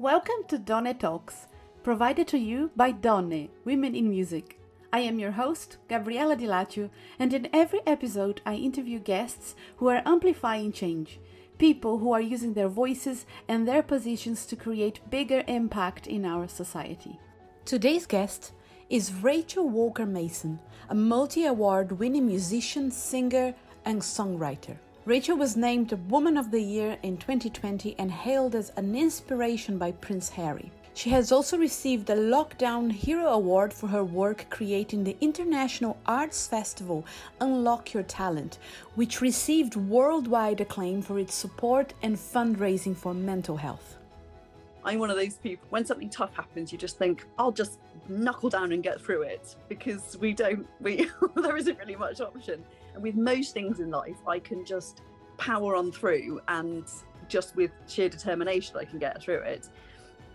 Welcome to Donne Talks, provided to you by Donne, Women in Music. I am your host, Gabriella DiLaccio, and in every episode I interview guests who are amplifying change, people who are using their voices and their positions to create bigger impact in our society. Today's guest is Rachel Walker Mason, a multi-award-winning musician, singer, and songwriter. Rachel was named Woman of the Year in 2020 and hailed as an inspiration by Prince Harry. She has also received the Lockdown Hero Award for her work creating the International Arts Festival Unlock Your Talent, which received worldwide acclaim for its support and fundraising for mental health. I'm one of those people, when something tough happens, you just think, I'll just knuckle down and get through it, because there isn't really much option. And with most things in life, I can just power on through, and just with sheer determination, I can get through it.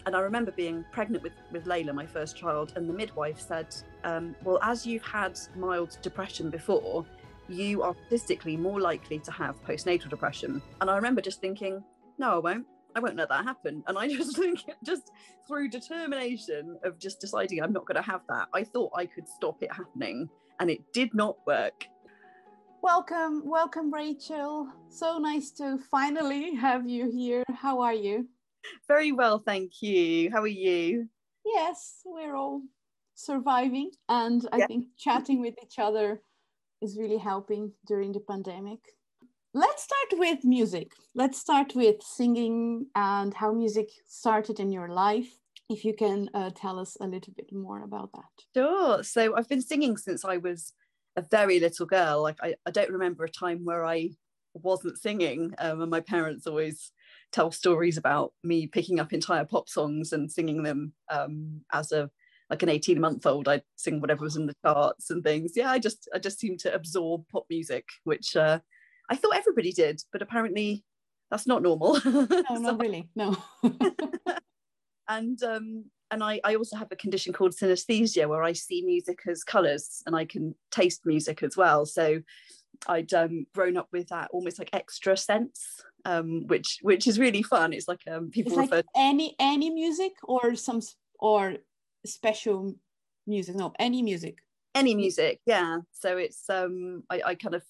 And I remember being pregnant with Layla, my first child, and the midwife said, well, as you've had mild depression before, you are statistically more likely to have postnatal depression. And I remember just thinking, no, I won't let that happen. And I just think, just through determination of just deciding I'm not going to have that, I thought I could stop it happening, and it did not work. Welcome, Rachel. So nice to finally have you here. How are you? Very well, thank you. How are you? Yes, we're all surviving, and I think chatting with each other is really helping during the pandemic. Let's start with music. Let's start with singing and how music started in your life. If you can tell us a little bit more about that. Sure. So I've been singing since I was a very little girl. Like I don't remember a time where I wasn't singing. And my parents always tell stories about me picking up entire pop songs and singing them as an 18-month-old. I'd sing whatever was in the charts and things. Yeah, I just seemed to absorb pop music, which I thought everybody did, but apparently that's not normal. No, not really, no. And I also have a condition called synesthesia, where I see music as colours, and I can taste music as well. So I'd grown up with that almost like extra sense, which is really fun. It's like people refer to any music or special music. No, any music. Any music, yeah. So it's I kind of.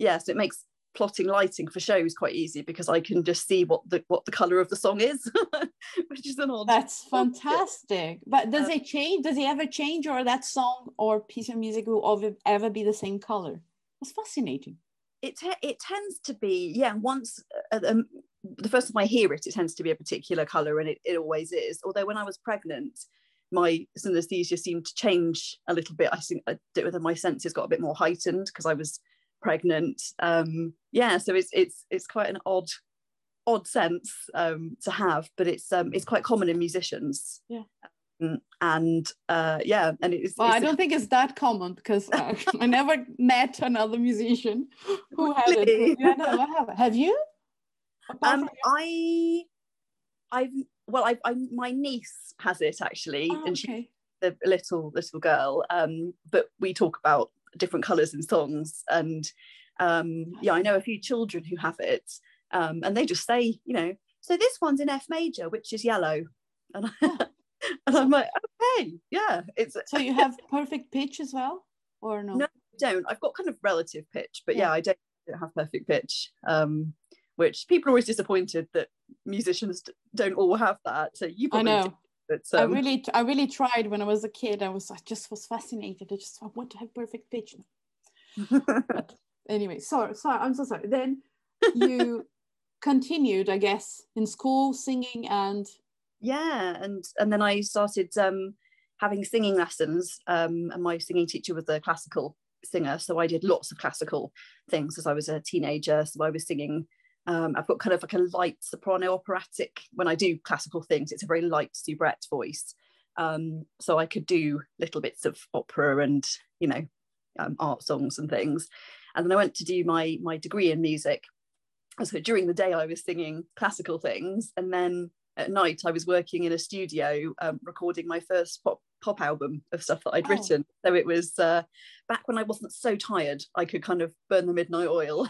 Yeah, so it makes plotting lighting for shows quite easy, because I can just see what the colour of the song is, which is an odd. That's fantastic. But does it change? Does it ever change, or that song or piece of music will ever be the same colour? That's fascinating. It tends to be, yeah. Once the first time I hear it, it tends to be a particular colour, and it always is. Although when I was pregnant, my synesthesia seemed to change a little bit. I think my senses got a bit more heightened because I was pregnant, so it's quite an odd sense to have, but it's quite common in musicians. And it is. Well, I don't think it's that common, because I never met another musician who had it. Yeah, no, I haven't. Have you? My niece has it actually, and she's a little girl. But we talk about different colours in songs, and I know a few children who have it, and they just say, so this one's in F major, which is yellow, and, and I'm like, okay, yeah. It's so you have perfect pitch as well, or no? No, I don't. I've got kind of relative pitch, but I don't have perfect pitch, which people are always disappointed that musicians don't all have that. So you probably do. But, I really tried when I was a kid. I just was fascinated. I want to have perfect pitch. But anyway, sorry, I'm so sorry. Then you continued, I guess, in school singing and then I started having singing lessons, and my singing teacher was a classical singer, so I did lots of classical things as I was a teenager. So I was singing. I've got kind of like a light soprano operatic. When I do classical things, it's a very light soubrette voice. So I could do little bits of opera and, art songs and things. And then I went to do my degree in music. So during the day I was singing classical things, and then at night I was working in a studio recording my first pop album of stuff that I'd written. So it was back when I wasn't so tired, I could kind of burn the midnight oil.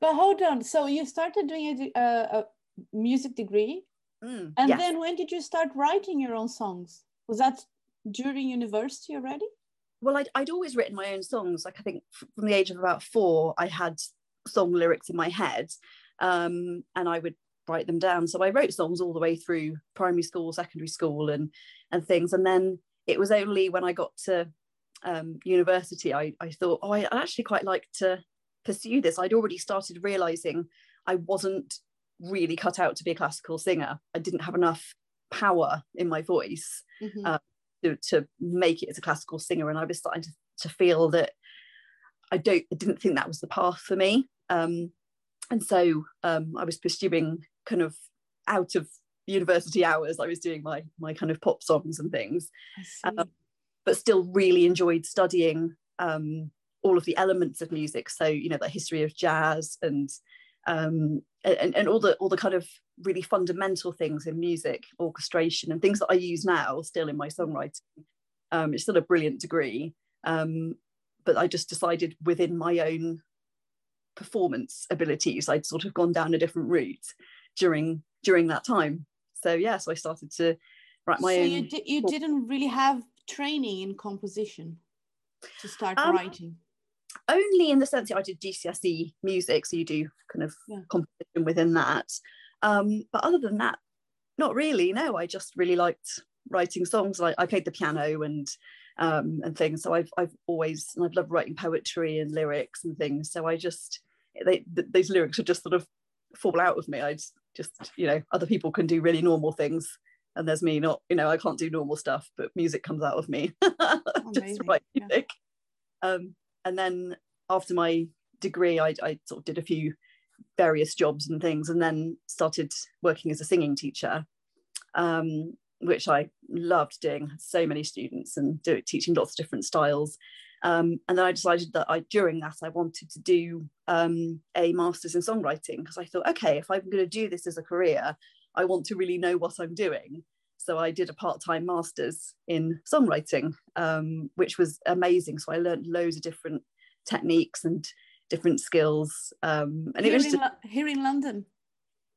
But hold on, so you started doing a music degree And yes. Then when did you start writing your own songs? Was that during university already? Well, I'd always written my own songs. Like I think from the age of about 4, I had song lyrics in my head, and I would write them down. So I wrote songs all the way through primary school, secondary school, and things. And then it was only when I got to university, I thought, oh, I'd actually quite like to pursue this. I'd already started realising I wasn't really cut out to be a classical singer. I didn't have enough power in my voice to make it as a classical singer, and I was starting to feel that I didn't think that was the path for me. And so I was pursuing kind of out of university hours. I was doing my kind of pop songs and things, but still really enjoyed studying all of the elements of music. So, you know, the history of jazz and all the kind of really fundamental things in music, orchestration and things that I use now still in my songwriting. It's still a brilliant degree. But I just decided within my own performance abilities, I'd sort of gone down a different route during that time. So yeah, so I started to write my own. So you didn't really have training in composition to start writing? Only in the sense that I did GCSE music, so you do kind of composition within that. But other than that, not really, no. I just really liked writing songs. I played the piano and things, so I've loved writing poetry and lyrics and things, so I just those lyrics would just sort of fall out of me. I'd just, you know, other people can do really normal things and there's me not, you know, I can't do normal stuff, but music comes out of me. Just write music. And then after my degree, I sort of did a few various jobs and things, and then started working as a singing teacher, which I loved doing. So many students and teaching lots of different styles. And then I decided that during that I wanted to do a master's in songwriting, because I thought, okay, if I'm going to do this as a career, I want to really know what I'm doing. So I did a part-time master's in songwriting, which was amazing. So I learned loads of different techniques and different skills. And it was just here in London.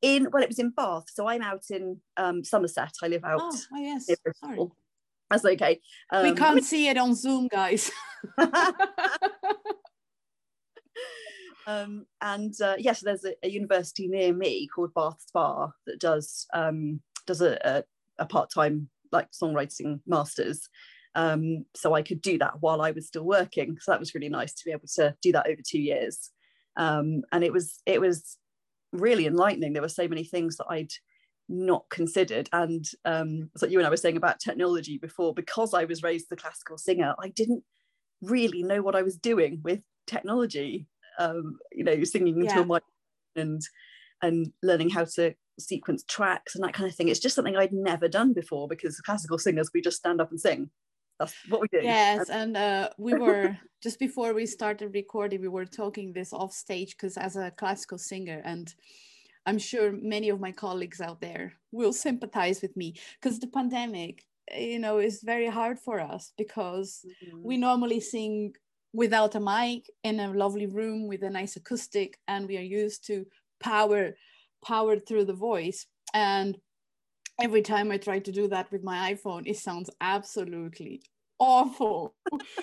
It was in Bath. So I'm out in Somerset. I live out. Oh yes, sorry. That's okay. We can't see it on Zoom, guys. So there's a university near me called Bath Spa that does a part-time like songwriting masters. So I could do that while I was still working. So that was really nice to be able to do that over 2 years. And it was really enlightening. There were so many things that I'd not considered, and so you and I were saying about technology before, because I was raised as a classical singer, I didn't really know what I was doing with technology, you know, singing into a mic and learning how to sequence tracks and that kind of thing. It's just something I'd never done before, because classical singers, we just stand up and sing. That's what we do. Yes, and we were, just before we started recording, we were talking this off stage, because as a classical singer, and I'm sure many of my colleagues out there will sympathize with me, because the pandemic, you know, is very hard for us, because we normally sing without a mic in a lovely room with a nice acoustic, and we are used to power through the voice. And every time I try to do that with my iPhone, it sounds absolutely awful.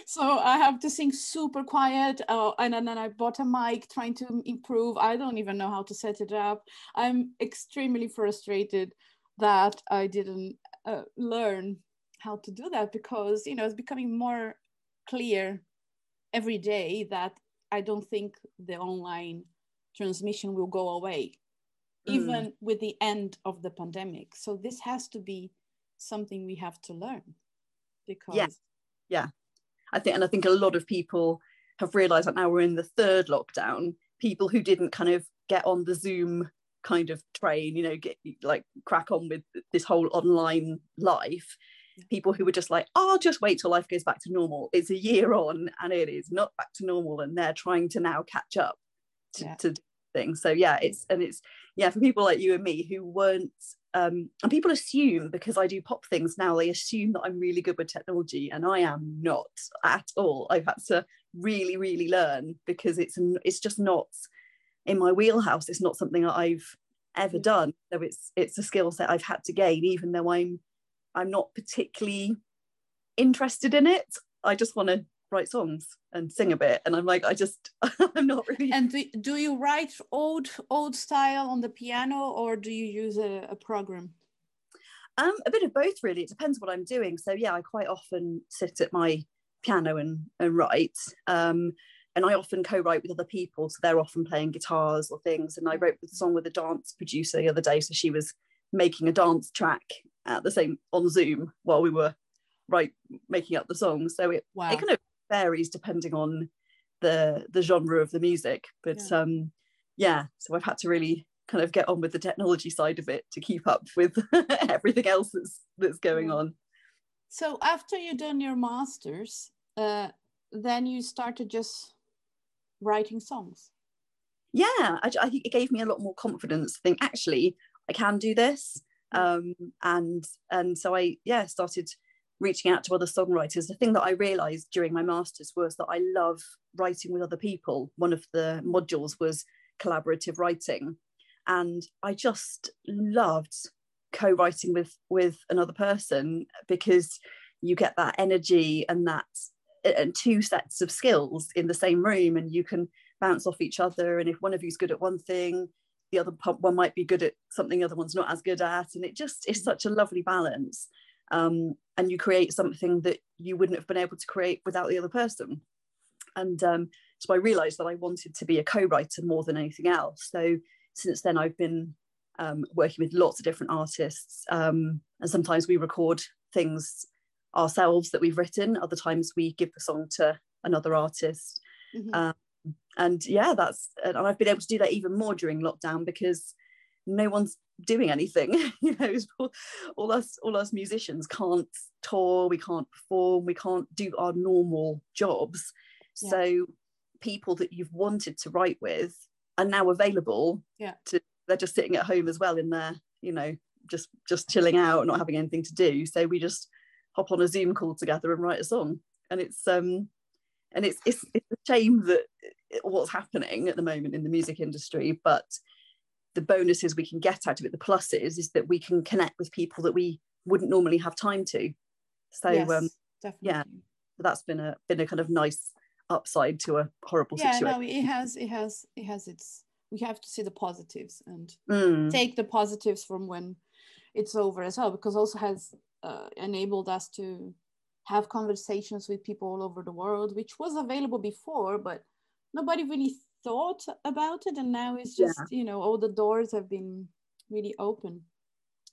So I have to sing super quiet, and then I bought a mic trying to improve. I don't even know how to set it up. I'm extremely frustrated that I didn't learn how to do that, because, you know, it's becoming more clear every day that I don't think the online transmission will go away, even with the end of the pandemic. So this has to be something we have to learn, because I think a lot of people have realized that now we're in the 3rd lockdown, people who didn't kind of get on the Zoom kind of train, you know, get like crack on with this whole online life, people who were just like, oh, I'll just wait till life goes back to normal. It's a year on and it is not back to normal, and they're trying to now catch up to things. So yeah, it's for people like you and me who weren't, and people assume, because I do pop things now, they assume that I'm really good with technology, and I am not at all. I've had to really, really learn, because it's just not in my wheelhouse. It's not something that I've ever done. So it's a skill set I've had to gain, even though I'm not particularly interested in it. I just want to write songs and sing a bit, and I'm like, I'm not really. And do you write old style on the piano, or do you use a program? A bit of both, really. It depends what I'm doing. So yeah, I quite often sit at my piano and write, and I often co-write with other people, so they're often playing guitars or things. And I wrote the song with a dance producer the other day, so she was making a dance track at the same on Zoom while we were making up the song. So it kind of varies depending on the genre of the music, but yeah. So I've had to really kind of get on with the technology side of it to keep up with everything else that's going on. So after you've done your masters, then you started just writing songs. Yeah, I think it gave me a lot more confidence to think, actually, I can do this. And so I started reaching out to other songwriters. The thing that I realised during my masters was that I love writing with other people. One of the modules was collaborative writing. And I just loved co-writing with another person, because you get that energy and two sets of skills in the same room, and you can bounce off each other. And if one of you's good at one thing, the other one might be good at something the other one's not as good at. And it just is such a lovely balance. And you create something that you wouldn't have been able to create without the other person. And so I realised that I wanted to be a co-writer more than anything else. So since then, I've been working with lots of different artists, and sometimes we record things ourselves that we've written, other times we give the song to another artist. Mm-hmm. And I've been able to do that even more during lockdown, because no one's doing anything. You know, all us musicians can't tour, we can't perform, we can't do our normal jobs. Yeah. So people that you've wanted to write with are now available. Yeah. They're just sitting at home as well, in their, you know, just chilling out, not having anything to do. So we just hop on a Zoom call together and write a song. And it's a shame that what's happening at the moment in the music industry, but the bonuses we can get out of it, the pluses, is that we can connect with people that we wouldn't normally have time to. So yes, definitely. Yeah, that's been a kind of nice upside to a horrible situation. Yeah, no, it has its. We have to see the positives and take the positives from when it's over as well, because also has enabled us to have conversations with people all over the world, which was available before, but nobody really thought about it. And now it's just, you know, all the doors have been really open.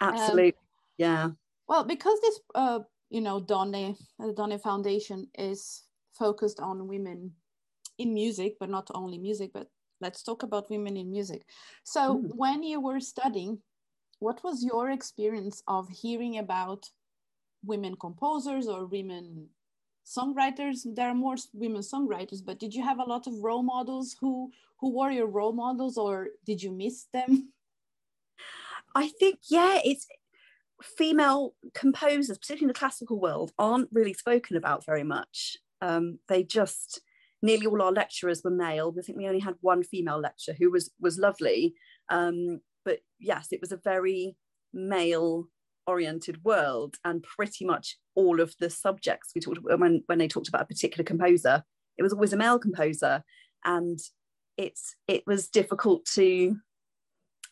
Absolutely. Well, because this, Donne Foundation is focused on women in music, but not only music, but let's talk about women in music. So when you were studying, what was your experience of hearing about women composers or women songwriters? There are more women songwriters, but did you have a lot of role models? Who were your role models, or did you miss them? I think, it's female composers, particularly in the classical world, aren't really spoken about very much. They just... Nearly all our lecturers were male. I think we only had one female lecturer who was lovely. But yes, it was a very male-oriented world, and pretty much all of the subjects we talked about, when they talked about a particular composer, it was always a male composer. And it was difficult to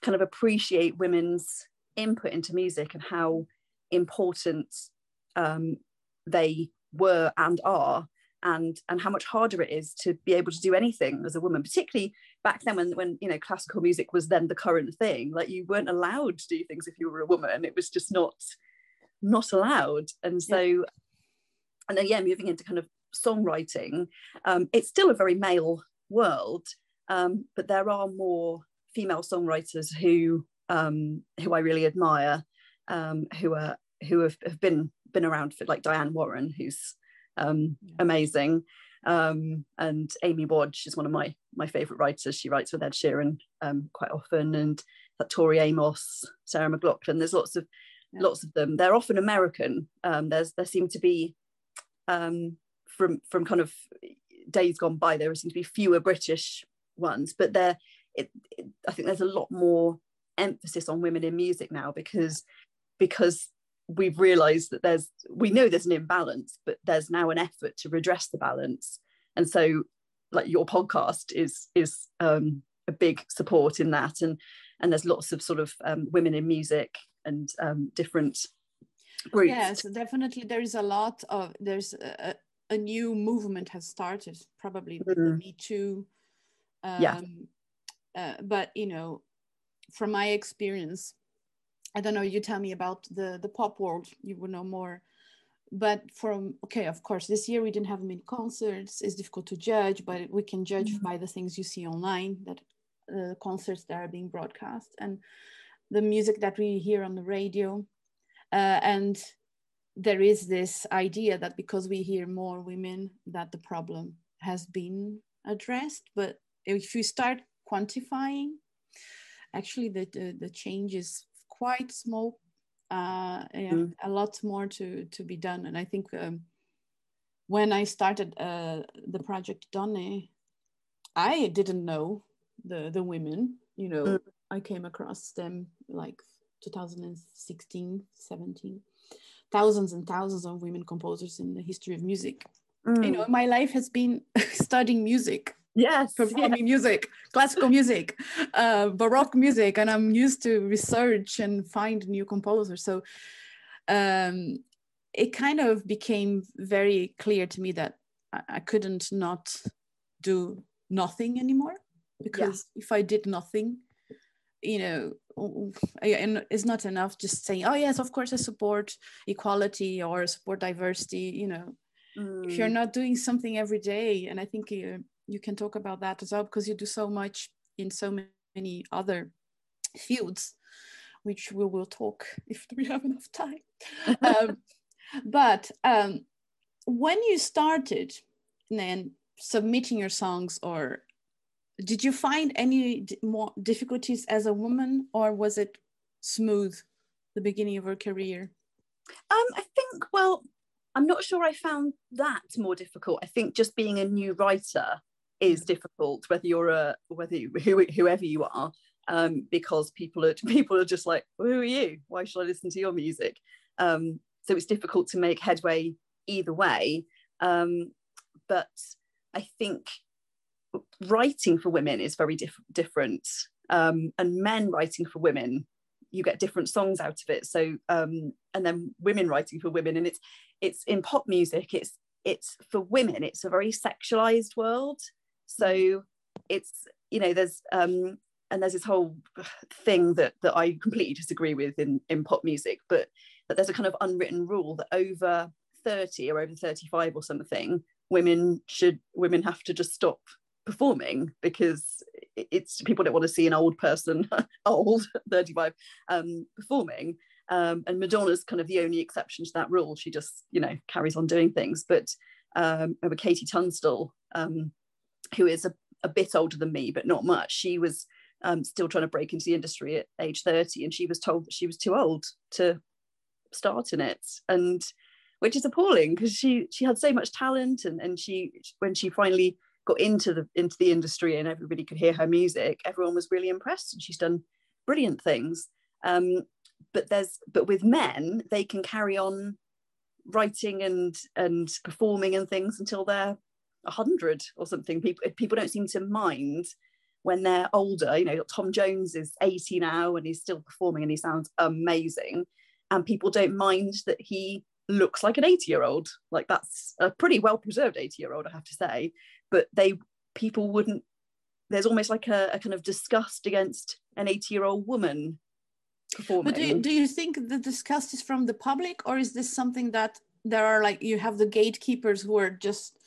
kind of appreciate women's input into music and how important they were and are. And how much harder it is to be able to do anything as a woman, particularly back then when you know, classical music was then the current thing. Like, you weren't allowed to do things if you were a woman. It was just not allowed. And so, and then moving into kind of songwriting, it's still a very male world, but there are more female songwriters who I really admire, who have been around for, like, Diane Warren, who's amazing, and Amy Wodge is one of my favorite writers. She writes with Ed Sheeran quite often, and Tori Amos, Sarah McLachlan. There's lots of them. They're often American. There seem to be from kind of days gone by, there seem to be fewer British ones, but I think there's a lot more emphasis on women in music now, because we've realized that we know there's an imbalance, but there's now an effort to redress the balance. And so like your podcast is a big support in that, and there's lots of sort of women in music and different groups. Yes, definitely there's a new movement has started, probably with the Me Too. But you know, from my experience, I don't know, you tell me about the pop world, you would know more. But of course, this year we didn't have them in concerts. It's difficult to judge, but we can judge by the things you see online, that the concerts that are being broadcast and the music that we hear on the radio. And there is this idea that because we hear more women, that the problem has been addressed. But if you start quantifying, actually the change is quite small, a lot more to be done. And I think when I started the project Donne, I didn't know the women, you know. I came across them like 2016, 17, thousands and thousands of women composers in the history of music. You know, my life has been studying music. Yes, performing music, classical music, Baroque music, and I'm used to research and find new composers. So it kind of became very clear to me that I couldn't not do nothing anymore, because if I did nothing, you know, and it's not enough just saying, oh yes, of course I support equality or support diversity, you know. If you're not doing something every day, and I think you can talk about that as well, because you do so much in so many other fields, which we will talk if we have enough time. But when you started then submitting your songs, or did you find any more difficulties as a woman, or was it smooth, the beginning of your career? I think, well, I'm not sure I found that more difficult. I think just being a new writer is difficult, whoever you are, because people are just like, well, who are you? Why should I listen to your music? So it's difficult to make headway either way. But I think writing for women is very different, and men writing for women, you get different songs out of it. So and then women writing for women, and it's in pop music, it's for women, it's a very sexualized world. So it's, you know, there's and there's this whole thing that I completely disagree with in pop music, but that there's a kind of unwritten rule that over 30 or over 35 or something, women have to just stop performing, because it's, people don't want to see an old person, 35, performing. And Madonna's kind of the only exception to that rule. She just, you know, carries on doing things. But remember Katie Tunstall, who is a bit older than me, but not much. She was still trying to break into the industry at age 30, and she was told that she was too old to start in it, and which is appalling, because she had so much talent, and she, when she finally got into the industry and everybody could hear her music, everyone was really impressed, and she's done brilliant things. But with men, they can carry on writing and performing and things until they're 100 or something. People don't seem to mind when they're older. You know, Tom Jones is 80 now and he's still performing and he sounds amazing, and people don't mind that he looks like an 80-year-old. Like, that's a pretty well-preserved 80-year-old, I have to say. But people wouldn't. There's almost like a kind of disgust against an 80-year-old woman performing. But do you think the disgust is from the public, or is this something that there are, like, you have the gatekeepers who are just,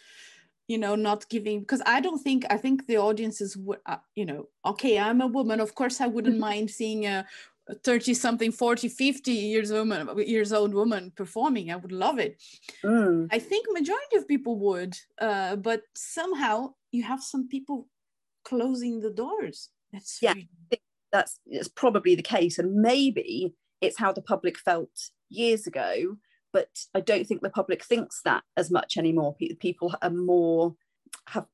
you know, not giving? Because I think the audiences would, you know, okay, I'm a woman, of course I wouldn't mind seeing a 30 something, 40, 50 years old woman performing. I would love it. I think majority of people would, but somehow you have some people closing the doors. That's probably the case, and maybe it's how the public felt years ago, but I don't think the public thinks that as much anymore. People are more, have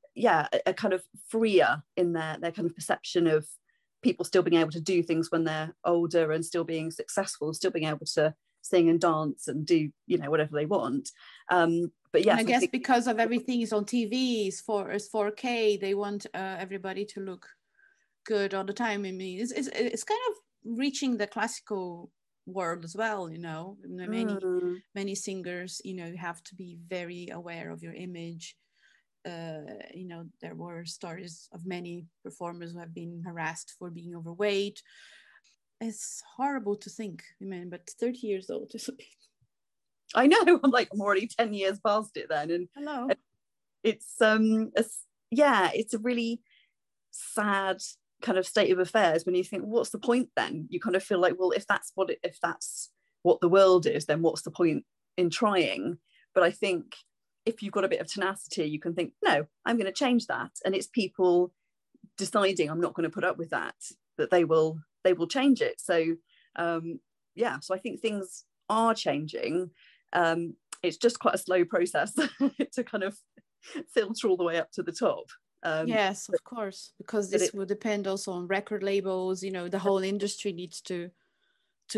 a kind of freer in their kind of perception of people still being able to do things when they're older and still being successful, still being able to sing and dance and do, you know, whatever they want. But yeah, I guess because of everything is on TV, it's 4K, they want everybody to look good all the time. I mean, it's kind of reaching the classical world as well, you know. Many singers, you know, you have to be very aware of your image. You know, there were stories of many performers who have been harassed for being overweight. It's horrible to think, I mean, but 30 years old is a bit. I know, I'm like, I'm already 10 years past it then. And hello. It's, yeah, it's a really sad kind of state of affairs when you think, what's the point then? You kind of feel like, well, if that's what the world is, then what's the point in trying? But I think if you've got a bit of tenacity, you can think, no, I'm going to change that. And it's people deciding, I'm not going to put up with that, that they will change it. So, yeah, so I think things are changing. It's just quite a slow process to kind of filter all the way up to the top. Yes, of course, because this will depend also on record labels. You know, the whole industry needs to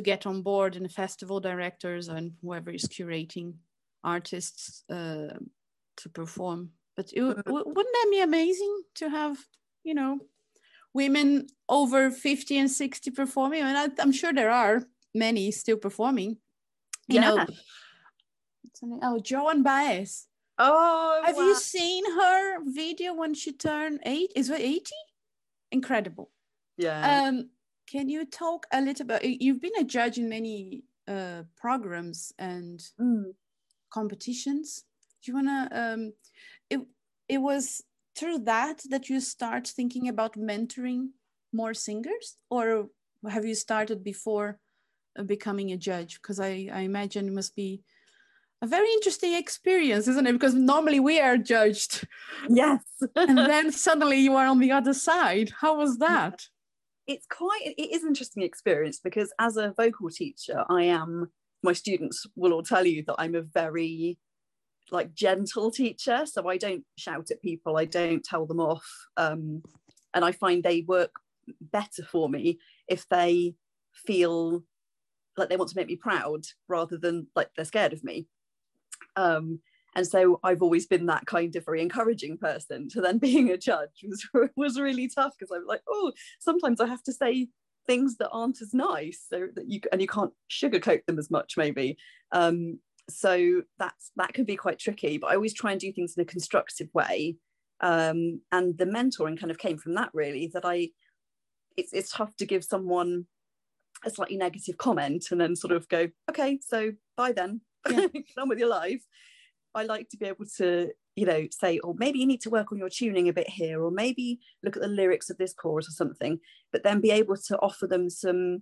get on board, and the festival directors and whoever is curating artists to perform. But wouldn't that be amazing to have, you know, women over 50 and 60 performing? And I'm sure there are many still performing. You know, oh, Joan Baez. Oh, have you seen her video when she turned 8? Is it 80? Incredible. Yeah. Can you talk a little bit? You've been a judge in many programs and competitions. Do you wanna? It was through that you start thinking about mentoring more singers, or have you started before becoming a judge? Because I imagine it must be a very interesting experience, isn't it? Because normally we are judged. Yes. And then suddenly you are on the other side. How was that? It is an interesting experience, because as a vocal teacher, my students will all tell you that I'm a very like gentle teacher. So I don't shout at people. I don't tell them off. And I find they work better for me if they feel like they want to make me proud rather than like they're scared of me. And so I've always been that kind of very encouraging person. So then being a judge was really tough, because I was like, oh, sometimes I have to say things that aren't as nice, so that you can't sugarcoat them as much maybe. So that can be quite tricky, but I always try and do things in a constructive way. And the mentoring kind of came from that, really, that it's tough to give someone a slightly negative comment and then sort of go, okay, so bye then. Yeah. Get on with your life. I like to be able to, you know, say, or maybe you need to work on your tuning a bit here, or maybe look at the lyrics of this chorus or something, but then be able to offer them some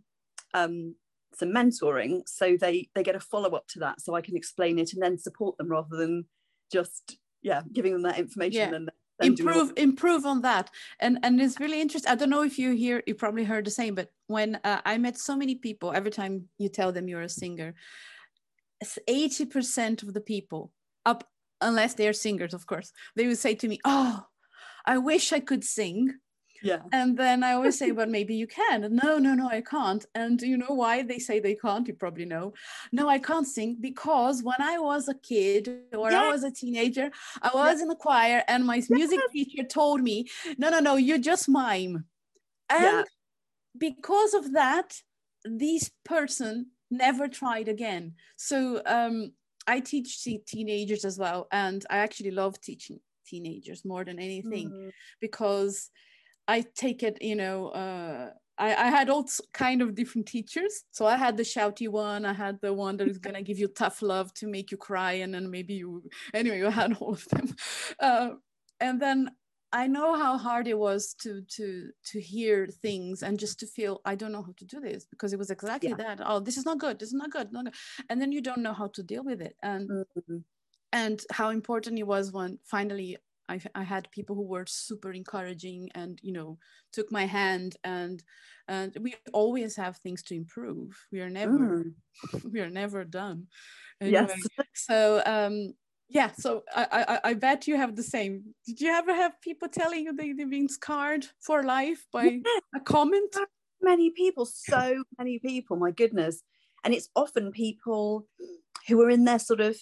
mentoring, so they get a follow-up to that, so I can explain it and then support them, rather than just giving them that information. Yeah. And improve on that. And it's really interesting. I don't know if you probably heard the same, but when I met so many people, every time you tell them you're a singer, 80% of the people, up unless they are singers, of course, they will say to me, oh, I wish I could sing. Yeah. And then I always say, but maybe you can. And, no, I can't. And you know why they say they can't? You probably know. No, I can't sing because when I was a kid, or I was a teenager, I was in the choir, and my music teacher told me, no, you just mime. And because of that, this person never tried again. So I teach teenagers as well, and I actually love teaching teenagers more than anything, because I take it, you know, I had all kind of different teachers. So I had the shouty one, I had the one that is going to give you tough love to make you cry, and then anyway, I had all of them. And then I know how hard it was to hear things and just to feel, I don't know how to do this, because it was exactly that. Oh, this is not good. This is not good. And then you don't know how to deal with it. And and how important it was when finally I had people who were super encouraging and, you know, took my hand, and we always have things to improve. We are never done. Anyway, yes. So, Yeah, so I bet you have the same. Did you ever have people telling you they've been scarred for life by a comment? So many people, my goodness. And it's often people who are in their sort of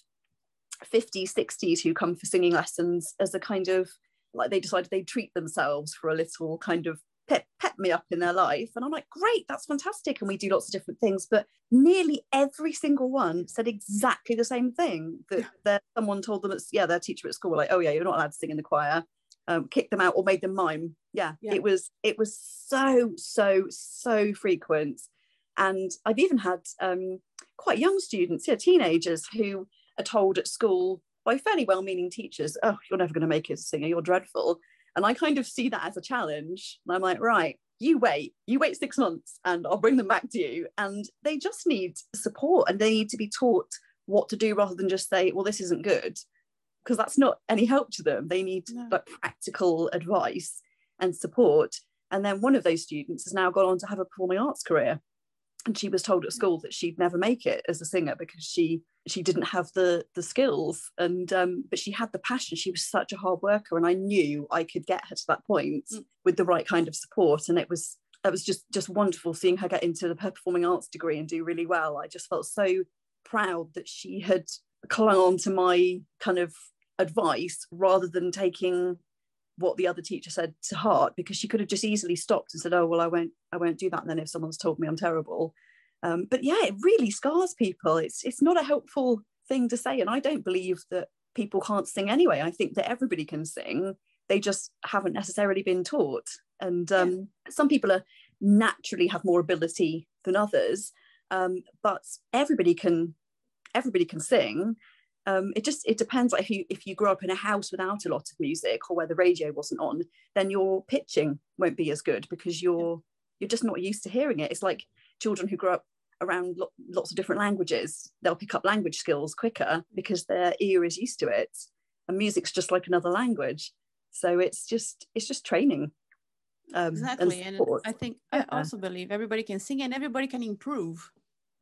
50s, 60s who come for singing lessons as a kind of, like they decided they'd treat themselves for a little kind of pep me up in their life. And I'm like, great, that's fantastic. And we do lots of different things, but nearly every single one said exactly the same thing. That someone told them, their teacher at school, like, oh yeah, you're not allowed to sing in the choir. Kicked them out or made them mime. Yeah. It was so, so, so frequent. And I've even had quite young students, teenagers, who are told at school by fairly well-meaning teachers, oh, you're never going to make it as a singer, you're dreadful. And I kind of see that as a challenge. And I'm like, right, you wait 6 months and I'll bring them back to you. And they just need support and they need to be taught what to do rather than just say, well, this isn't good, because that's not any help to them. They need like practical advice and support. And then one of those students has now gone on to have a performing arts career. And she was told at school that she'd never make it as a singer because she didn't have the skills, and but she had the passion. She was such a hard worker, and I knew I could get her to that point with the right kind of support. And it was just wonderful seeing her get into her performing arts degree and do really well. I just felt so proud that she had clung on to my kind of advice rather than taking what the other teacher said to heart, because she could have just easily stopped and said, oh, well, I won't do that. And then if someone's told me I'm terrible. But yeah, it really scars people. It's not a helpful thing to say. And I don't believe that people can't sing anyway. I think that everybody can sing. They just haven't necessarily been taught. And some people naturally have more ability than others, but everybody can sing. It depends. Like if you grow up in a house without a lot of music or where the radio wasn't on, then your pitching won't be as good because you're just not used to hearing it. It's like children who grow up around lots of different languages. They'll pick up language skills quicker because their ear is used to it, and music's just like another language. So it's just training. Exactly, and I think I also believe everybody can sing and everybody can improve.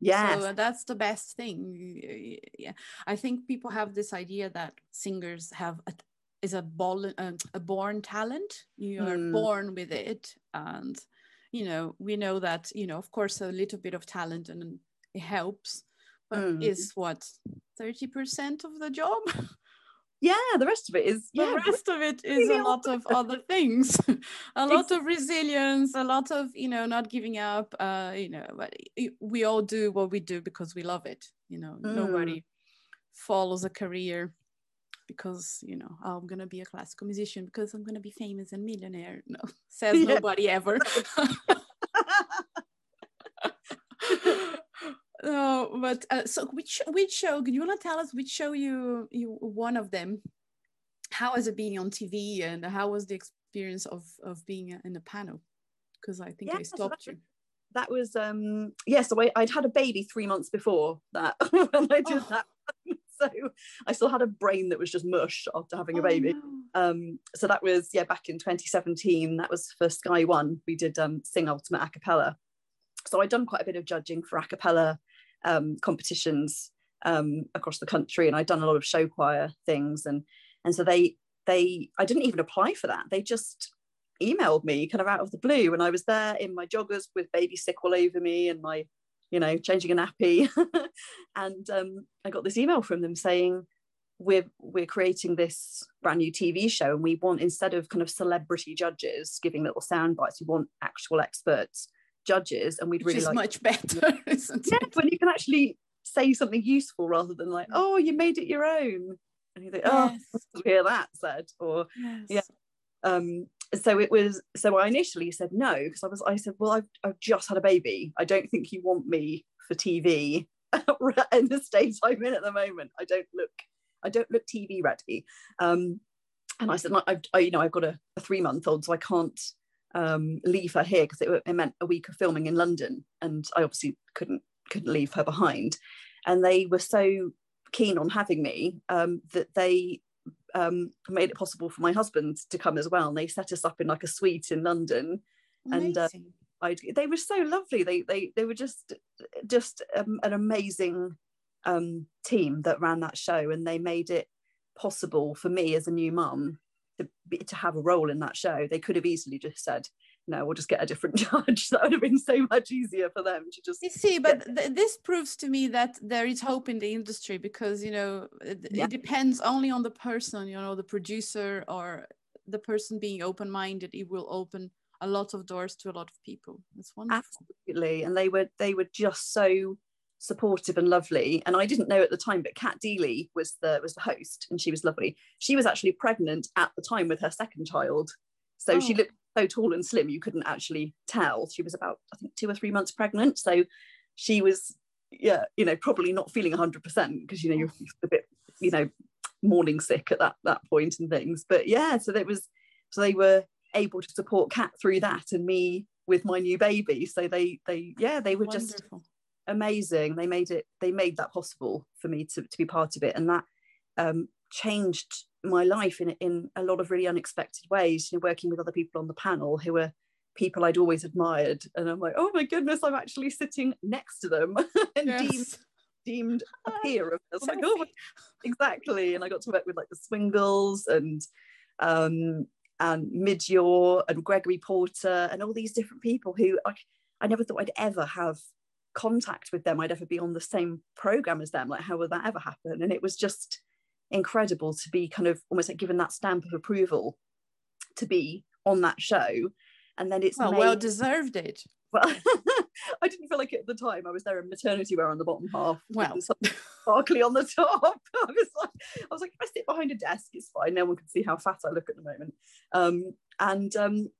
Yeah, so that's the best thing. Yeah, I think people have this idea that singers have a born talent. You are born with it, and we know that of course a little bit of talent and it helps, but is what 30% of the job. Yeah, the rest of it is a lot of other things, a lot of resilience, a lot of not giving up. But we all do what we do because we love it. Nobody follows a career because I'm gonna be a classical musician because I'm gonna be famous and millionaire. No, says nobody ever. Oh, but so which show? Do you want to tell us which show you one of them? How has it been on TV, and how was the experience of being in the panel? Because I think I stopped you. That was So I'd had a baby 3 months before that when I did that. So I still had a brain that was just mush after having a baby. No. So that was back in 2017. That was for Sky One. We did Sing: Ultimate A Cappella. So I'd done quite a bit of judging for a cappella competitions across the country, and I'd done a lot of show choir things, and so I didn't even apply for that. They just emailed me kind of out of the blue, and I was there in my joggers with baby sick all over me and my changing a nappy, and I got this email from them saying we're creating this brand new TV show, and we want, instead of kind of celebrity judges giving little sound bites, we want actual experts judges, and we'd really like much better. When you can actually say something useful rather than like, oh, you made it your own, and you think, I'll hear that said, or So I initially said no, because I said, well, I've just had a baby. I don't think you want me for TV in the state I'm in at the moment. I don't look TV ready. And I said, I've got a 3-month-old, so I can't leave her here, because it meant a week of filming in London, and I obviously couldn't leave her behind. And they were so keen on having me that they made it possible for my husband to come as well, and they set us up in like a suite in London. Amazing. And they were so lovely. They were just an amazing team that ran that show, and they made it possible for me as a new mum to have a role in that show. They could have easily just said, no, we'll just get a different judge. That would have been so much easier for them to just... You see, but this proves to me that there is hope in the industry, because, you know, it depends only on the person, you know, the producer or the person being open-minded. It will open a lot of doors to a lot of people. It's wonderful. Absolutely. And they were just so supportive and lovely. And I didn't know at the time, but Cat Deeley was the host, and she was lovely. She was actually pregnant at the time with her second child. So She looked so tall and slim, you couldn't actually tell. She was about, I think, 2 or 3 months pregnant. So she was, you know, probably not feeling 100%, because, you know, you're a bit, you know, morning sick at that point and things. But yeah, so they were able to support Cat through that, and me with my new baby. So they were wonderful. Just amazing. They made that possible for me to be part of it. And that changed my life in a lot of really unexpected ways, you know, working with other people on the panel who were people I'd always admired, and I'm like, oh my goodness, I'm actually sitting next to them and deemed a peer of us. Like, oh, exactly. And I got to work with like the Swingles and Midyore and Gregory Porter and all these different people who I never thought I'd ever have contact with them, I'd ever be on the same program as them. Like, how would that ever happen? And it was just incredible to be kind of almost like given that stamp of approval to be on that show. And then it's well deserved it. Well, I didn't feel like it at the time. I was there in maternity wear on the bottom half, well, sparkly on the top. I was like, I sit behind a desk, it's fine. No one can see how fat I look at the moment.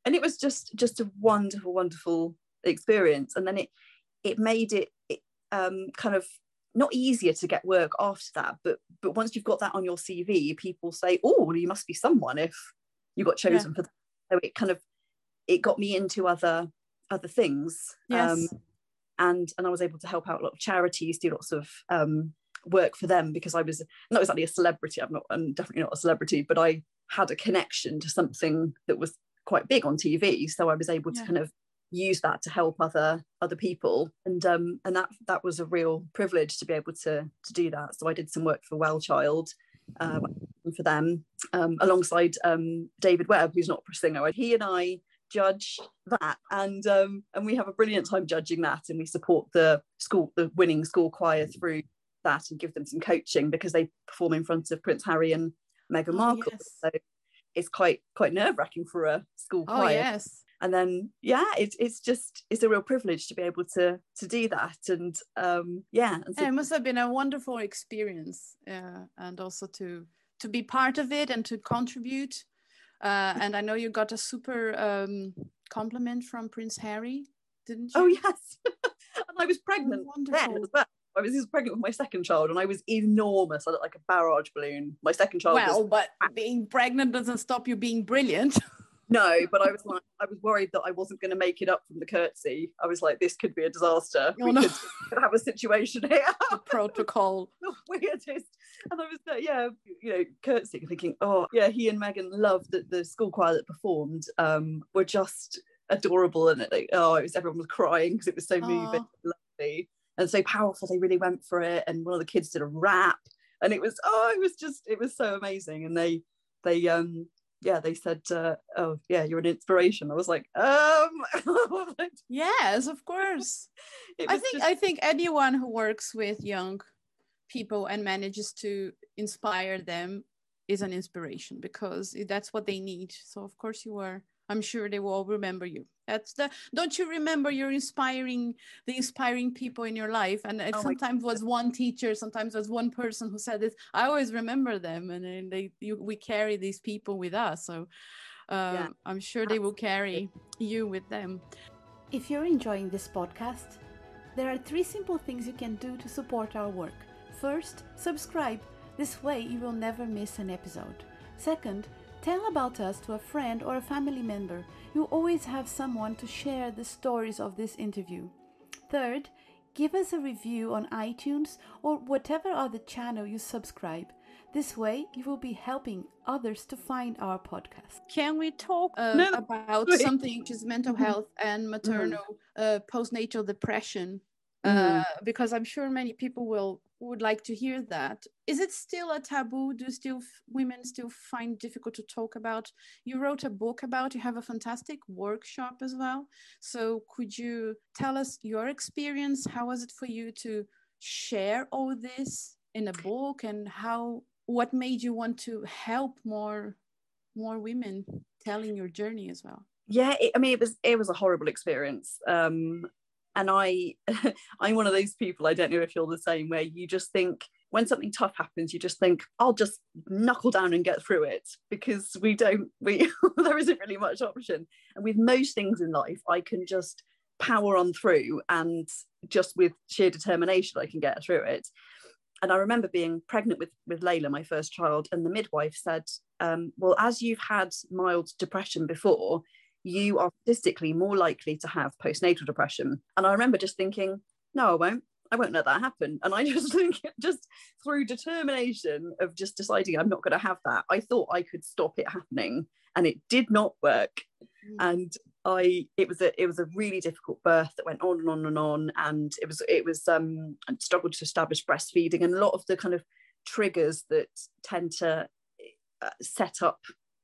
And it was just a wonderful, wonderful experience. And then it made it kind of not easier to get work after that, but once you've got that on your CV, people say, oh, well, you must be someone if you got chosen for that. So it kind of, it got me into other things. Yes. And I was able to help out a lot of charities, do lots of work for them, because I was not exactly a celebrity. I'm definitely not a celebrity, but I had a connection to something that was quite big on TV. So I was able to kind of use that to help other people, and that was a real privilege to be able to do that. So I did some work for Well Child for them, alongside David Webb, who's not a singer. He and I judge that, and we have a brilliant time judging that, and we support the winning school choir through that and give them some coaching, because they perform in front of Prince Harry and Meghan Markle. Yes. So it's quite nerve-wracking for a school choir. Yes. And then, it's a real privilege to be able to do that. And it must have been a wonderful experience, and also to be part of it and to contribute. And I know you got a super compliment from Prince Harry, didn't you? Oh, yes. And I was pregnant then as well. I was pregnant with my second child, and I was enormous. I looked like a barrage balloon. My second child but being pregnant doesn't stop you being brilliant. No, but I was like, I was worried that I wasn't going to make it up from the curtsy. I was like, this could be a disaster. We could have a situation here. The protocol. The weirdest. And I was like, curtsy, thinking, he and Meghan loved that the school choir that performed were just adorable. And everyone was crying because it was so moving, lovely, and so powerful. They really went for it. And one of the kids did a rap, and it was so amazing. And they said, you're an inspiration. I was like, yes, of course. I think anyone who works with young people and manages to inspire them is an inspiration, because that's what they need. So of course you were. I'm sure they will all remember you. Don't you remember you're inspiring people in your life? And it sometimes was one teacher, sometimes was one person who said this. I always remember them, and we carry these people with us. So I'm sure they will carry you with them. If you're enjoying this podcast, there are 3 simple things you can do to support our work. First, subscribe. This way you will never miss an episode. Second, tell about us to a friend or a family member. You always have someone to share the stories of this interview. Third, give us a review on iTunes or whatever other channel you subscribe. This way, you will be helping others to find our podcast. Can we talk about something which is mental health and maternal postnatal depression? Because I'm sure many people will would like to hear that. Is it still a taboo? Do women still find it difficult to talk about? You wrote a book about, you have a fantastic workshop as well. So could you tell us your experience? How was it for you to share all this in a book, and how, what made you want to help more women telling your journey as well? Yeah, it was a horrible experience. And I'm one of those people, I don't know if you're the same, where you just think when something tough happens, you just think, I'll just knuckle down and get through it, because there isn't really much option. And with most things in life, I can just power on through, and just with sheer determination, I can get through it. And I remember being pregnant with Layla, my first child, and the midwife said, well, as you've had mild depression before, you are statistically more likely to have postnatal depression. And I remember just thinking, no, I won't let that happen. And I just think, just through determination of just deciding I'm not going to have that, I thought I could stop it happening, and it did not work. And it was a really difficult birth that went on and on and on, and it was I struggled to establish breastfeeding, and a lot of the kind of triggers that tend to set up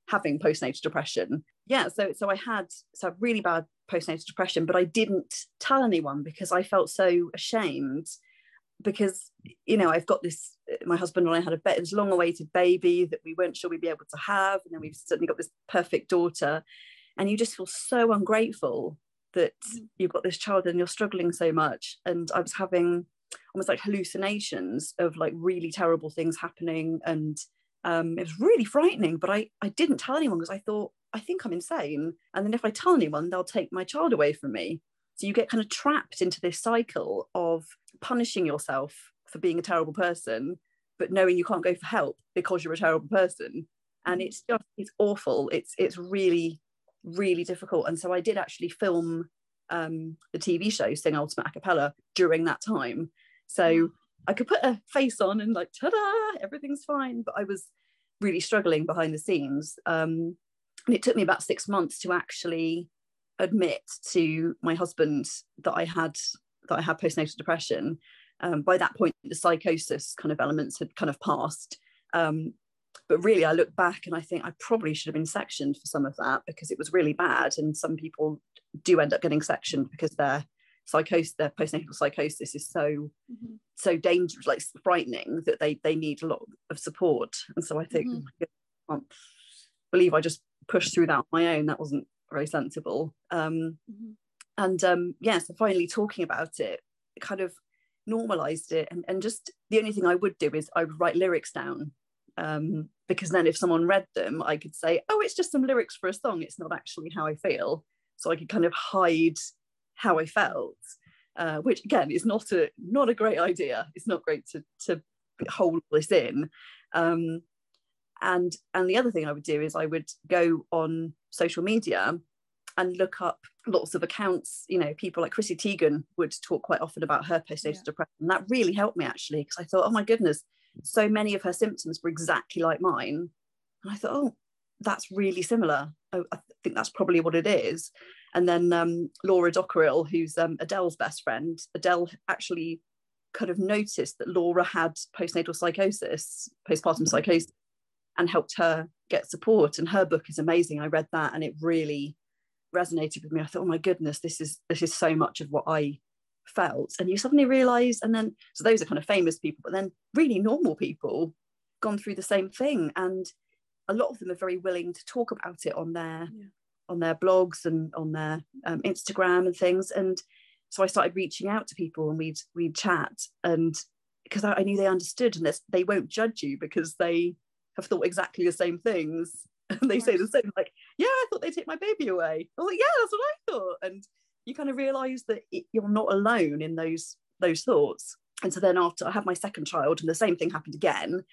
having postnatal depression. Yeah, so I had really bad postnatal depression, but I didn't tell anyone because I felt so ashamed, because, you know, I've got this, my husband and I had this long awaited baby that we weren't sure we'd be able to have, and then we've suddenly got this perfect daughter, and you just feel so ungrateful that you've got this child and you're struggling so much. And I was having almost like hallucinations of like really terrible things happening, and it was really frightening, but I didn't tell anyone because I thought, I think I'm insane. And then if I tell anyone, they'll take my child away from me. So you get kind of trapped into this cycle of punishing yourself for being a terrible person, but knowing you can't go for help because you're a terrible person. And it's awful. It's really, really difficult. And so I did actually film the TV show, Sing: Ultimate A Cappella, during that time. So I could put a face on and like, ta-da, everything's fine. But I was really struggling behind the scenes. And it took me about 6 months to actually admit to my husband that I had postnatal depression. By that point, the psychosis kind of elements had kind of passed. But really, I look back and I think I probably should have been sectioned for some of that, because it was really bad. And some people do end up getting sectioned because they're psychosis, their postnatal psychosis is so dangerous, like frightening, that they need a lot of support. And so I think, oh my God, I can't believe I just pushed through that on my own. That wasn't very sensible. So finally talking about it, it kind of normalized it. And just the only thing I would do is I would write lyrics down, because then if someone read them, I could say, oh, it's just some lyrics for a song, it's not actually how I feel. So I could kind of hide how I felt, which again is not a great idea. It's not great to hold this in. And the other thing I would do is I would go on social media and look up lots of accounts. You know, people like Chrissy Teigen would talk quite often about her postnatal depression. That really helped me, actually, because I thought, oh my goodness, so many of her symptoms were exactly like mine. And I thought, oh, that's really similar. I think that's probably what it is. And then Laura Dockerill, who's Adele's best friend, Adele actually kind of noticed that Laura had postpartum psychosis, and helped her get support. And her book is amazing. I read that and it really resonated with me. I thought, oh my goodness, this is so much of what I felt. And you suddenly realise, and then, so those are kind of famous people, but then really normal people gone through the same thing. And a lot of them are very willing to talk about it on their blogs and on their Instagram and things. And so I started reaching out to people, and we'd chat, and because I knew they understood, and they won't judge you because they have thought exactly the same things, and they say the same, like, yeah, I thought they'd take my baby away. I was like, yeah, that's what I thought. And you kind of realise that you're not alone in those thoughts. And so then after I had my second child, and the same thing happened again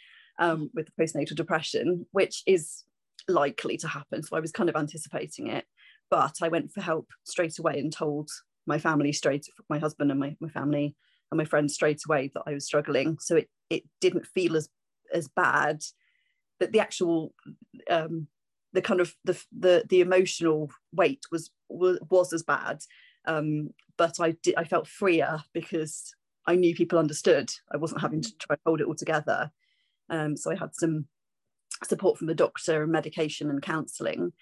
with the postnatal depression, which is likely to happen, so I was kind of anticipating it, but I went for help straight away and told my family my husband and my family and my friends straight away that I was struggling. So it didn't feel as bad, but the actual the kind of the emotional weight was as bad, but I felt freer because I knew people understood. I wasn't having to try and hold it all together. So I had some support from the doctor and medication and counselling.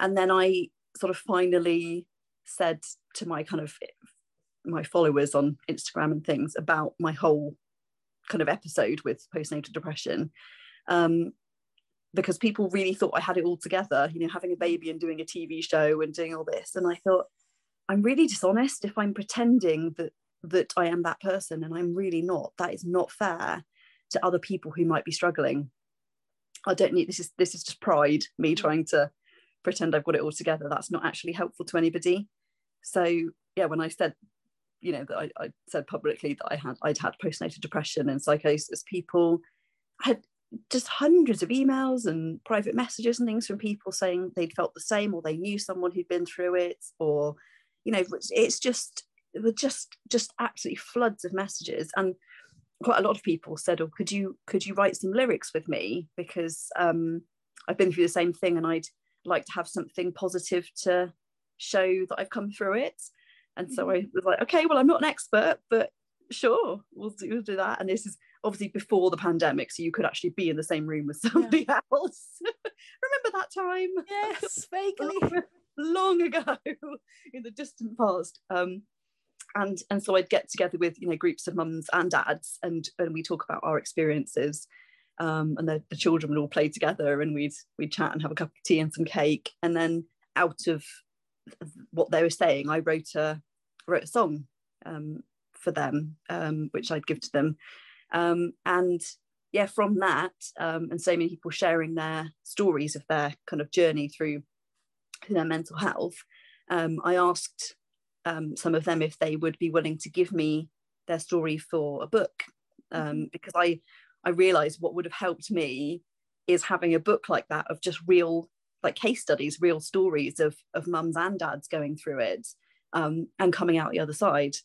And then I sort of finally said to my kind of my followers on Instagram and things about my whole kind of episode with postnatal depression, because people really thought I had it all together, you know, having a baby and doing a TV show and doing all this. And I thought, I'm really dishonest if I'm pretending that I am that person, and I'm really not. That is not fair to other people who might be struggling. I don't need, this is just pride, me trying to pretend I've got it all together. That's not actually helpful to anybody. So yeah, when I said, you know, that I said publicly that I'd had postnatal depression and psychosis, people had just hundreds of emails and private messages and things from people saying they'd felt the same, or they knew someone who'd been through it, or, you know, it's just, it was just absolutely floods of messages. And quite a lot of people said, oh, could you write some lyrics with me, because I've been through the same thing and I'd like to have something positive to show that I've come through it. And so I was like, okay, well, I'm not an expert, but sure, we'll do that. And this is obviously before the pandemic, so you could actually be in the same room with somebody else. Remember that time? Yes, vaguely. Long ago in the distant past. And so I'd get together with, you know, groups of mums and dads, and we talk about our experiences, and the children would all play together, and we'd chat and have a cup of tea and some cake. And then out of what they were saying, I wrote a song for them, which I'd give to them, and yeah, from that, and so many people sharing their stories of their kind of journey through their mental health, I asked some of them if they would be willing to give me their story for a book, because I realized what would have helped me is having a book like that of just real, like, case studies, real stories of mums and dads going through it, and coming out the other side.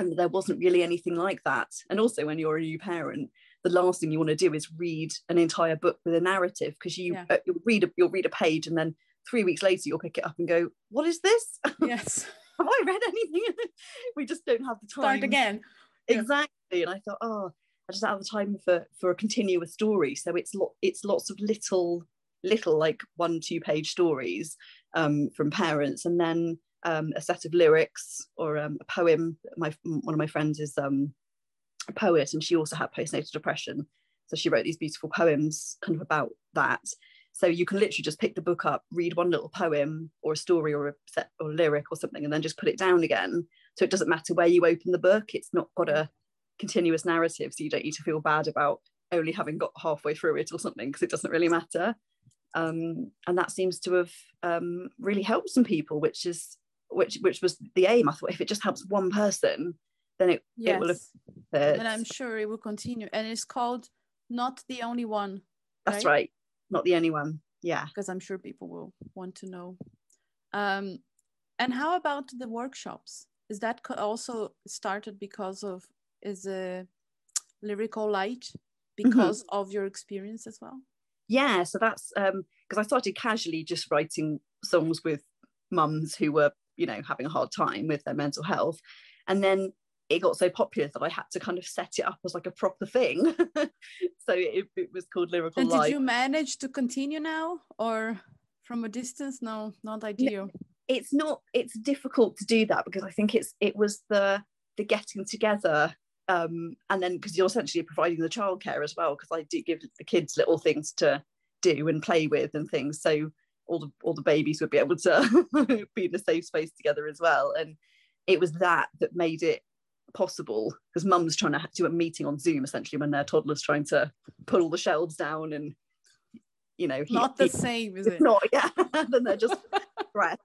And there wasn't really anything like that. And also, when you're a new parent, the last thing you want to do is read an entire book with a narrative, because you'll read a page, and then 3 weeks later you'll pick it up and go, what is this? Yes. Have I read anything? We just don't have the time. Start again. Exactly. Yeah. And I thought, oh, I just don't have the time for a continuous story. So it's lots of little like 1-2 page stories from parents, and then a set of lyrics or a poem. One of my friends is a poet, and she also had postnatal depression, so she wrote these beautiful poems kind of about that. So you can literally just pick the book up, read one little poem or a story or a set or a lyric or something, and then just put it down again. So it doesn't matter where you open the book. It's not got a continuous narrative. So you don't need to feel bad about only having got halfway through it or something, because it doesn't really matter. And that seems to have really helped some people, which was the aim. I thought, if it just helps one person, then it will have fit. And I'm sure it will continue. And it's called Not the Only One. That's right. Not the only one, yeah. Because I'm sure people will want to know. And how about the workshops? Is that also started because of, is a Lyrical Light, because of your experience as well? Yeah, so that's, because I started casually just writing songs with mums who were, you know, having a hard time with their mental health. And then it got so popular that I had to kind of set it up as like a proper thing. So it was called Lyrical Light. And did you manage to continue now, or from a distance? No, not ideal. No, it's not. It's difficult to do that, because I think it was the getting together, and then because you're essentially providing the childcare as well, because I do give the kids little things to do and play with and things, so all the babies would be able to be in a safe space together as well. And it was that made it possible, because mum's trying to do a meeting on Zoom essentially when their toddler's trying to pull all the shelves down, and, you know, not the same, is it? Not, yeah. Then they're just breath.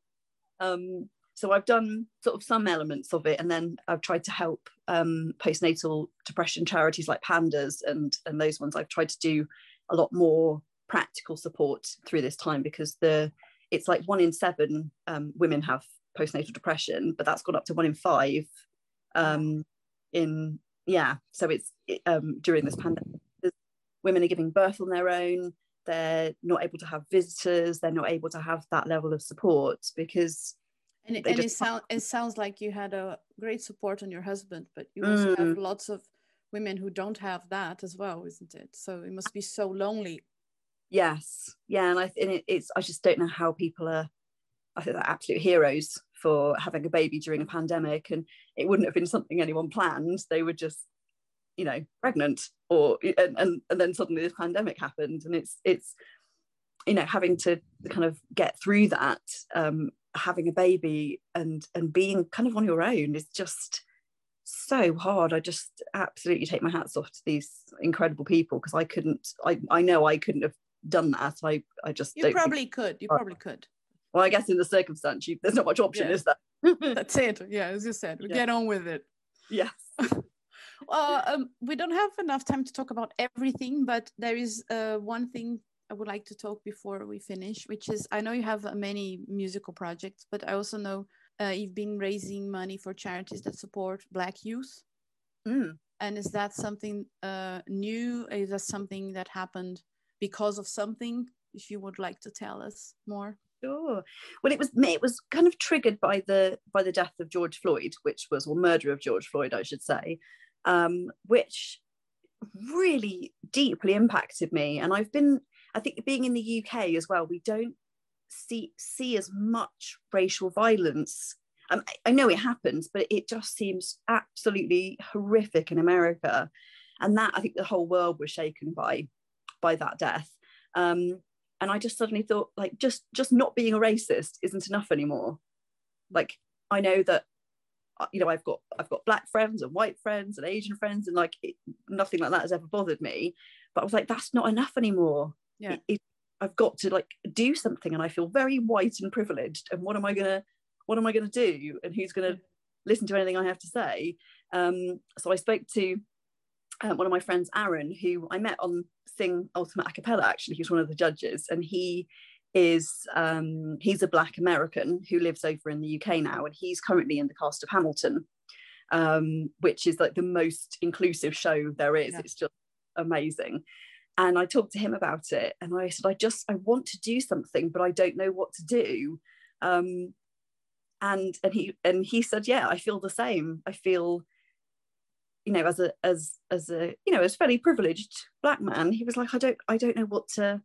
So I've done sort of some elements of it, and then I've tried to help postnatal depression charities like Pandas and those ones. I've tried to do a lot more practical support through this time, because it's like 1 in 7 women have postnatal depression, but that's gone up to 1 in 5 so it's during this pandemic. Women are giving birth on their own, they're not able to have visitors, they're not able to have that level of support, because it sounds like you had a great support on your husband, but you also have lots of women who don't have that as well, isn't it? So it must be so lonely. Yes, yeah, and I just don't know how people are. I think they're absolute heroes for having a baby during a pandemic, and it wouldn't have been something anyone planned. They were just, you know, pregnant, and then suddenly this pandemic happened, and it's, you know, having to kind of get through that, having a baby and being kind of on your own is just so hard. I just absolutely take my hats off to these incredible people, because I know I couldn't have done that. You probably could. Well, I guess in the circumstance, there's not much option, is there? That's it. Yeah, as you said, we get on with it. Yes. Well, we don't have enough time to talk about everything, but there is one thing I would like to talk before we finish, which is, I know you have many musical projects, but I also know you've been raising money for charities that support Black youth. Mm. And is that something new? Is that something that happened because of something? If you would like to tell us more. Sure. Well, it was kind of triggered by the death of George Floyd, murder of George Floyd, I should say, which really deeply impacted me. And I think being in the UK as well, we don't see as much racial violence. I know it happens, but it just seems absolutely horrific in America. And that, I think, the whole world was shaken by that death. And I just suddenly thought, like, just not being a racist isn't enough anymore. Like, I know that, you know, I've got Black friends and white friends and Asian friends, and like nothing like that has ever bothered me. But I was like, that's not enough anymore. Yeah, I've got to like do something, and I feel very white and privileged. And what am I gonna do? And who's gonna listen to anything I have to say? So I spoke to one of my friends, Aaron, who I met on Sing: Ultimate A Cappella. Actually, he's one of the judges, and he is he's a Black American who lives over in the UK now, and he's currently in the cast of Hamilton, which is like the most inclusive show there is. Yeah. It's just amazing. And I talked to him about it, and I said, I want to do something, but I don't know what to do. And he said, yeah, I feel the same. I feel, you know, as a you know, as fairly privileged Black man, he was like, I don't know what to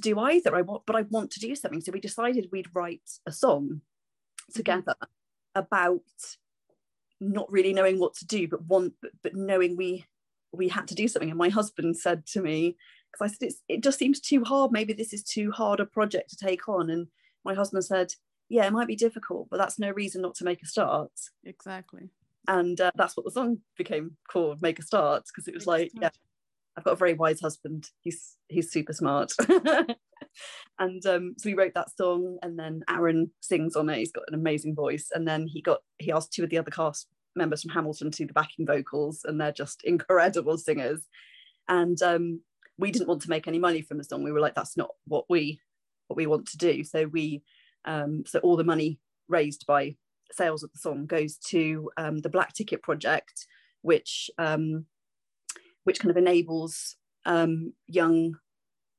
do either. But I want to do something. So we decided we'd write a song together about not really knowing what to do, but knowing we had to do something. And my husband said to me, because I said, it just seems too hard. Maybe this is too hard a project to take on. And my husband said, yeah, it might be difficult, but that's no reason not to make a start. Exactly. And that's what the song became called, Make a Start, because it was like, yeah, I've got a very wise husband. He's super smart. And so we wrote that song, and then Aaron sings on it. He's got an amazing voice. And then he asked two of the other cast members from Hamilton to the backing vocals, and they're just incredible singers. And we didn't want to make any money from the song. We were like, that's not what we want to do. So so all the money raised by sales of the song goes to the Black Ticket Project, which kind of enables young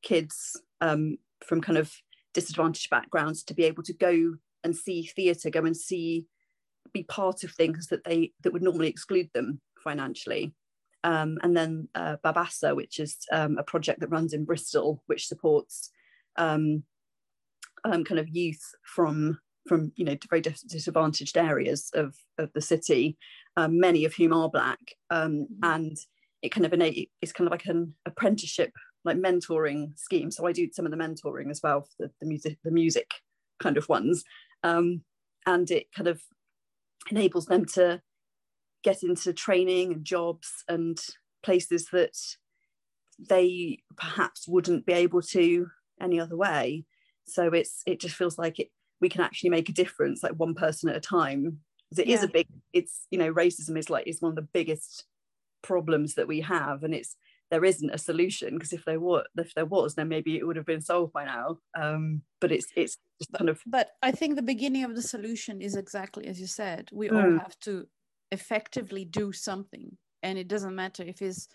kids from kind of disadvantaged backgrounds to be able to go and see theatre, be part of things that would normally exclude them financially. And then Babasa, which is a project that runs in Bristol, which supports kind of youth from you know, very disadvantaged areas of the city, many of whom are Black, and it's kind of like an apprenticeship, like mentoring scheme. So I do some of the mentoring as well for the music kind of ones, and it kind of enables them to get into training and jobs and places that they perhaps wouldn't be able to any other way. So it just feels like we can actually make a difference, like one person at a time. Because it is you know, racism is one of the biggest problems that we have, and there isn't a solution, because if there was, then maybe it would have been solved by now. But it's just kind of. But I think the beginning of the solution is exactly as you said. We all have to effectively do something, and it doesn't matter if it's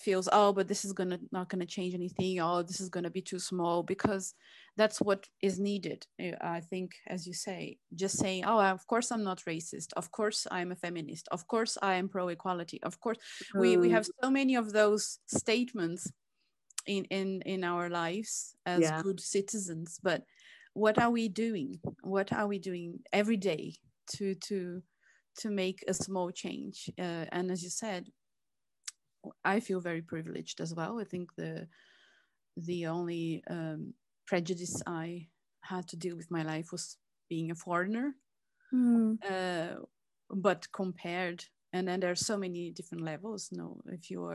feels, oh, but this is not gonna change anything, oh, this is gonna be too small, because that's what is needed. I think, as you say, just saying, oh, of course I'm not racist, of course I'm a feminist, of course I am pro-equality, of course, we have so many of those statements in our lives as good citizens, but what are we doing? What are we doing every day to make a small change? And as you said, I feel very privileged as well. I think the only prejudice I had to deal with my life was being a foreigner. But compared, and then there are so many different levels. No, if you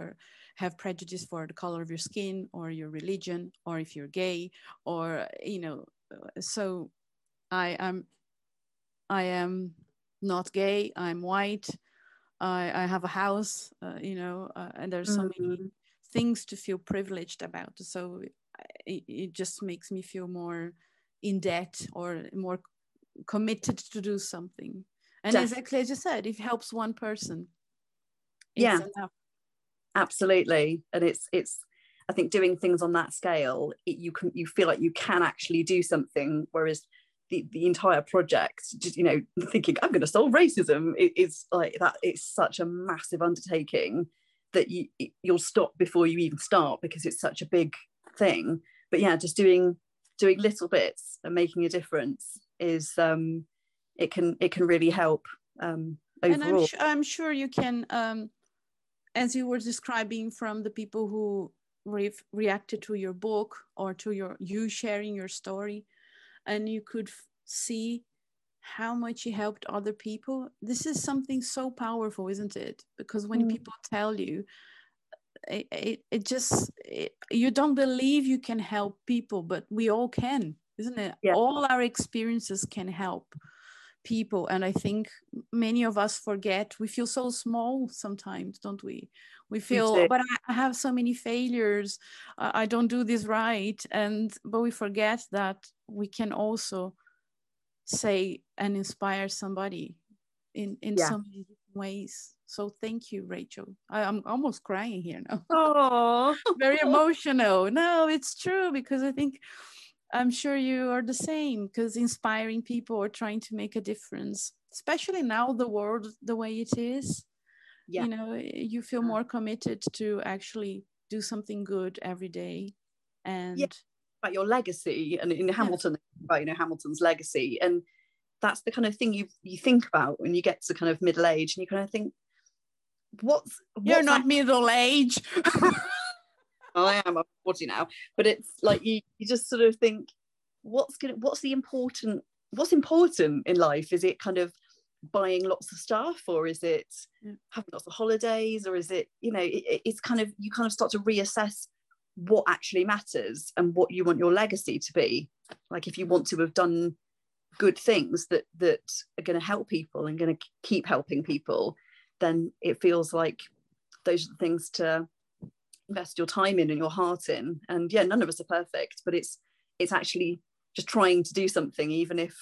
have prejudice for the color of your skin or your religion, or if you're gay, or so I am not gay. I'm white. I have a house, and there's so many things to feel privileged about. So it just makes me feel more in debt or more committed to do something. And exactly as you said, it helps one person. Enough. Absolutely. And it's I think doing things on that scale, you feel like you can actually do something, whereas the entire project, just, thinking I'm going to solve racism, is like that. It's such a massive undertaking that you'll stop before you even start, because it's such a big thing. But just doing little bits and making a difference is it can really help overall. And I'm sure you can, as you were describing, from the people who reacted to your book or to you sharing your story, and you could see how much you helped other people. This is something so powerful, isn't it? Because when people tell you, you don't believe you can help people, but we all can, isn't it? Yeah. All our experiences can help people. And I think many of us forget, we feel so small sometimes, don't we? We feel, but I have so many failures, I don't do this right, but we forget that we can also say and inspire somebody in so many different ways. So thank you, Rachel. I'm almost crying here now. Oh, very emotional. No, it's true, because I think I'm sure you are the same, because inspiring people or trying to make a difference, especially now the world the way it is, you feel more committed to actually do something good every day. And about your legacy, and in Hamilton, about Hamilton's legacy, and that's the kind of thing you think about when you get to kind of middle age, and you kind of think, you're not middle age. I am, I'm 40 now, but it's like you just sort of think, what's important in life? Is it kind of buying lots of stuff, or is it having lots of holidays, or is it it's kind of, you kind of start to reassess what actually matters and what you want your legacy to be. Like, if you want to have done good things that are going to help people and going to keep helping people, then it feels like those are the things to invest your time in and your heart in. And none of us are perfect, but it's actually just trying to do something even if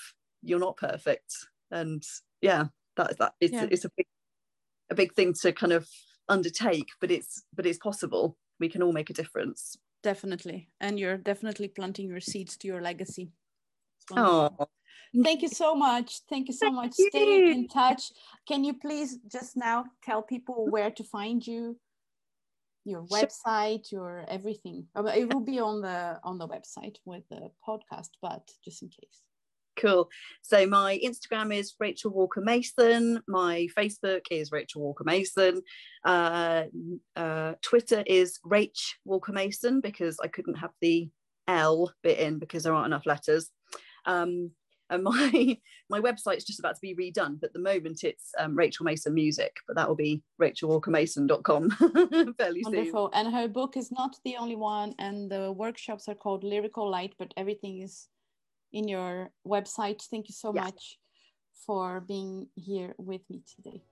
you're not perfect. And it's a big thing to kind of undertake, but it's possible. We can all make a difference, definitely. And you're definitely planting your seeds to your legacy. Oh, thank you so much. Stay in touch. Can you please just now tell people where to find you, your website, your everything? It will be on the website with the podcast, but just in case. Cool. So my Instagram is Rachel Walker Mason. My Facebook is Rachel Walker Mason. Twitter is Rach Walker Mason, because I couldn't have the L bit in because there aren't enough letters. And my website's just about to be redone, but at the moment it's Rachel Mason Music, but that will be rachelwalkermason.com fairly soon. Wonderful. And her book is Not the Only One, and the workshops are called Lyrical Light, but everything is in your website. Thank you so much for being here with me today.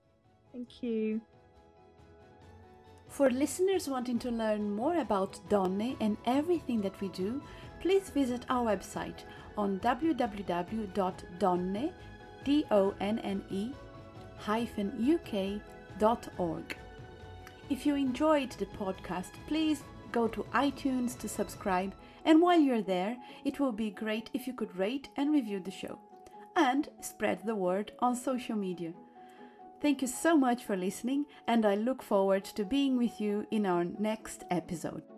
Thank you. For listeners wanting to learn more about Donne and everything that we do, please visit our website on www.donne-uk.org. If you enjoyed the podcast, please go to iTunes to subscribe, and while you're there, it will be great if you could rate and review the show, and spread the word on social media. Thank you so much for listening, and I look forward to being with you in our next episode.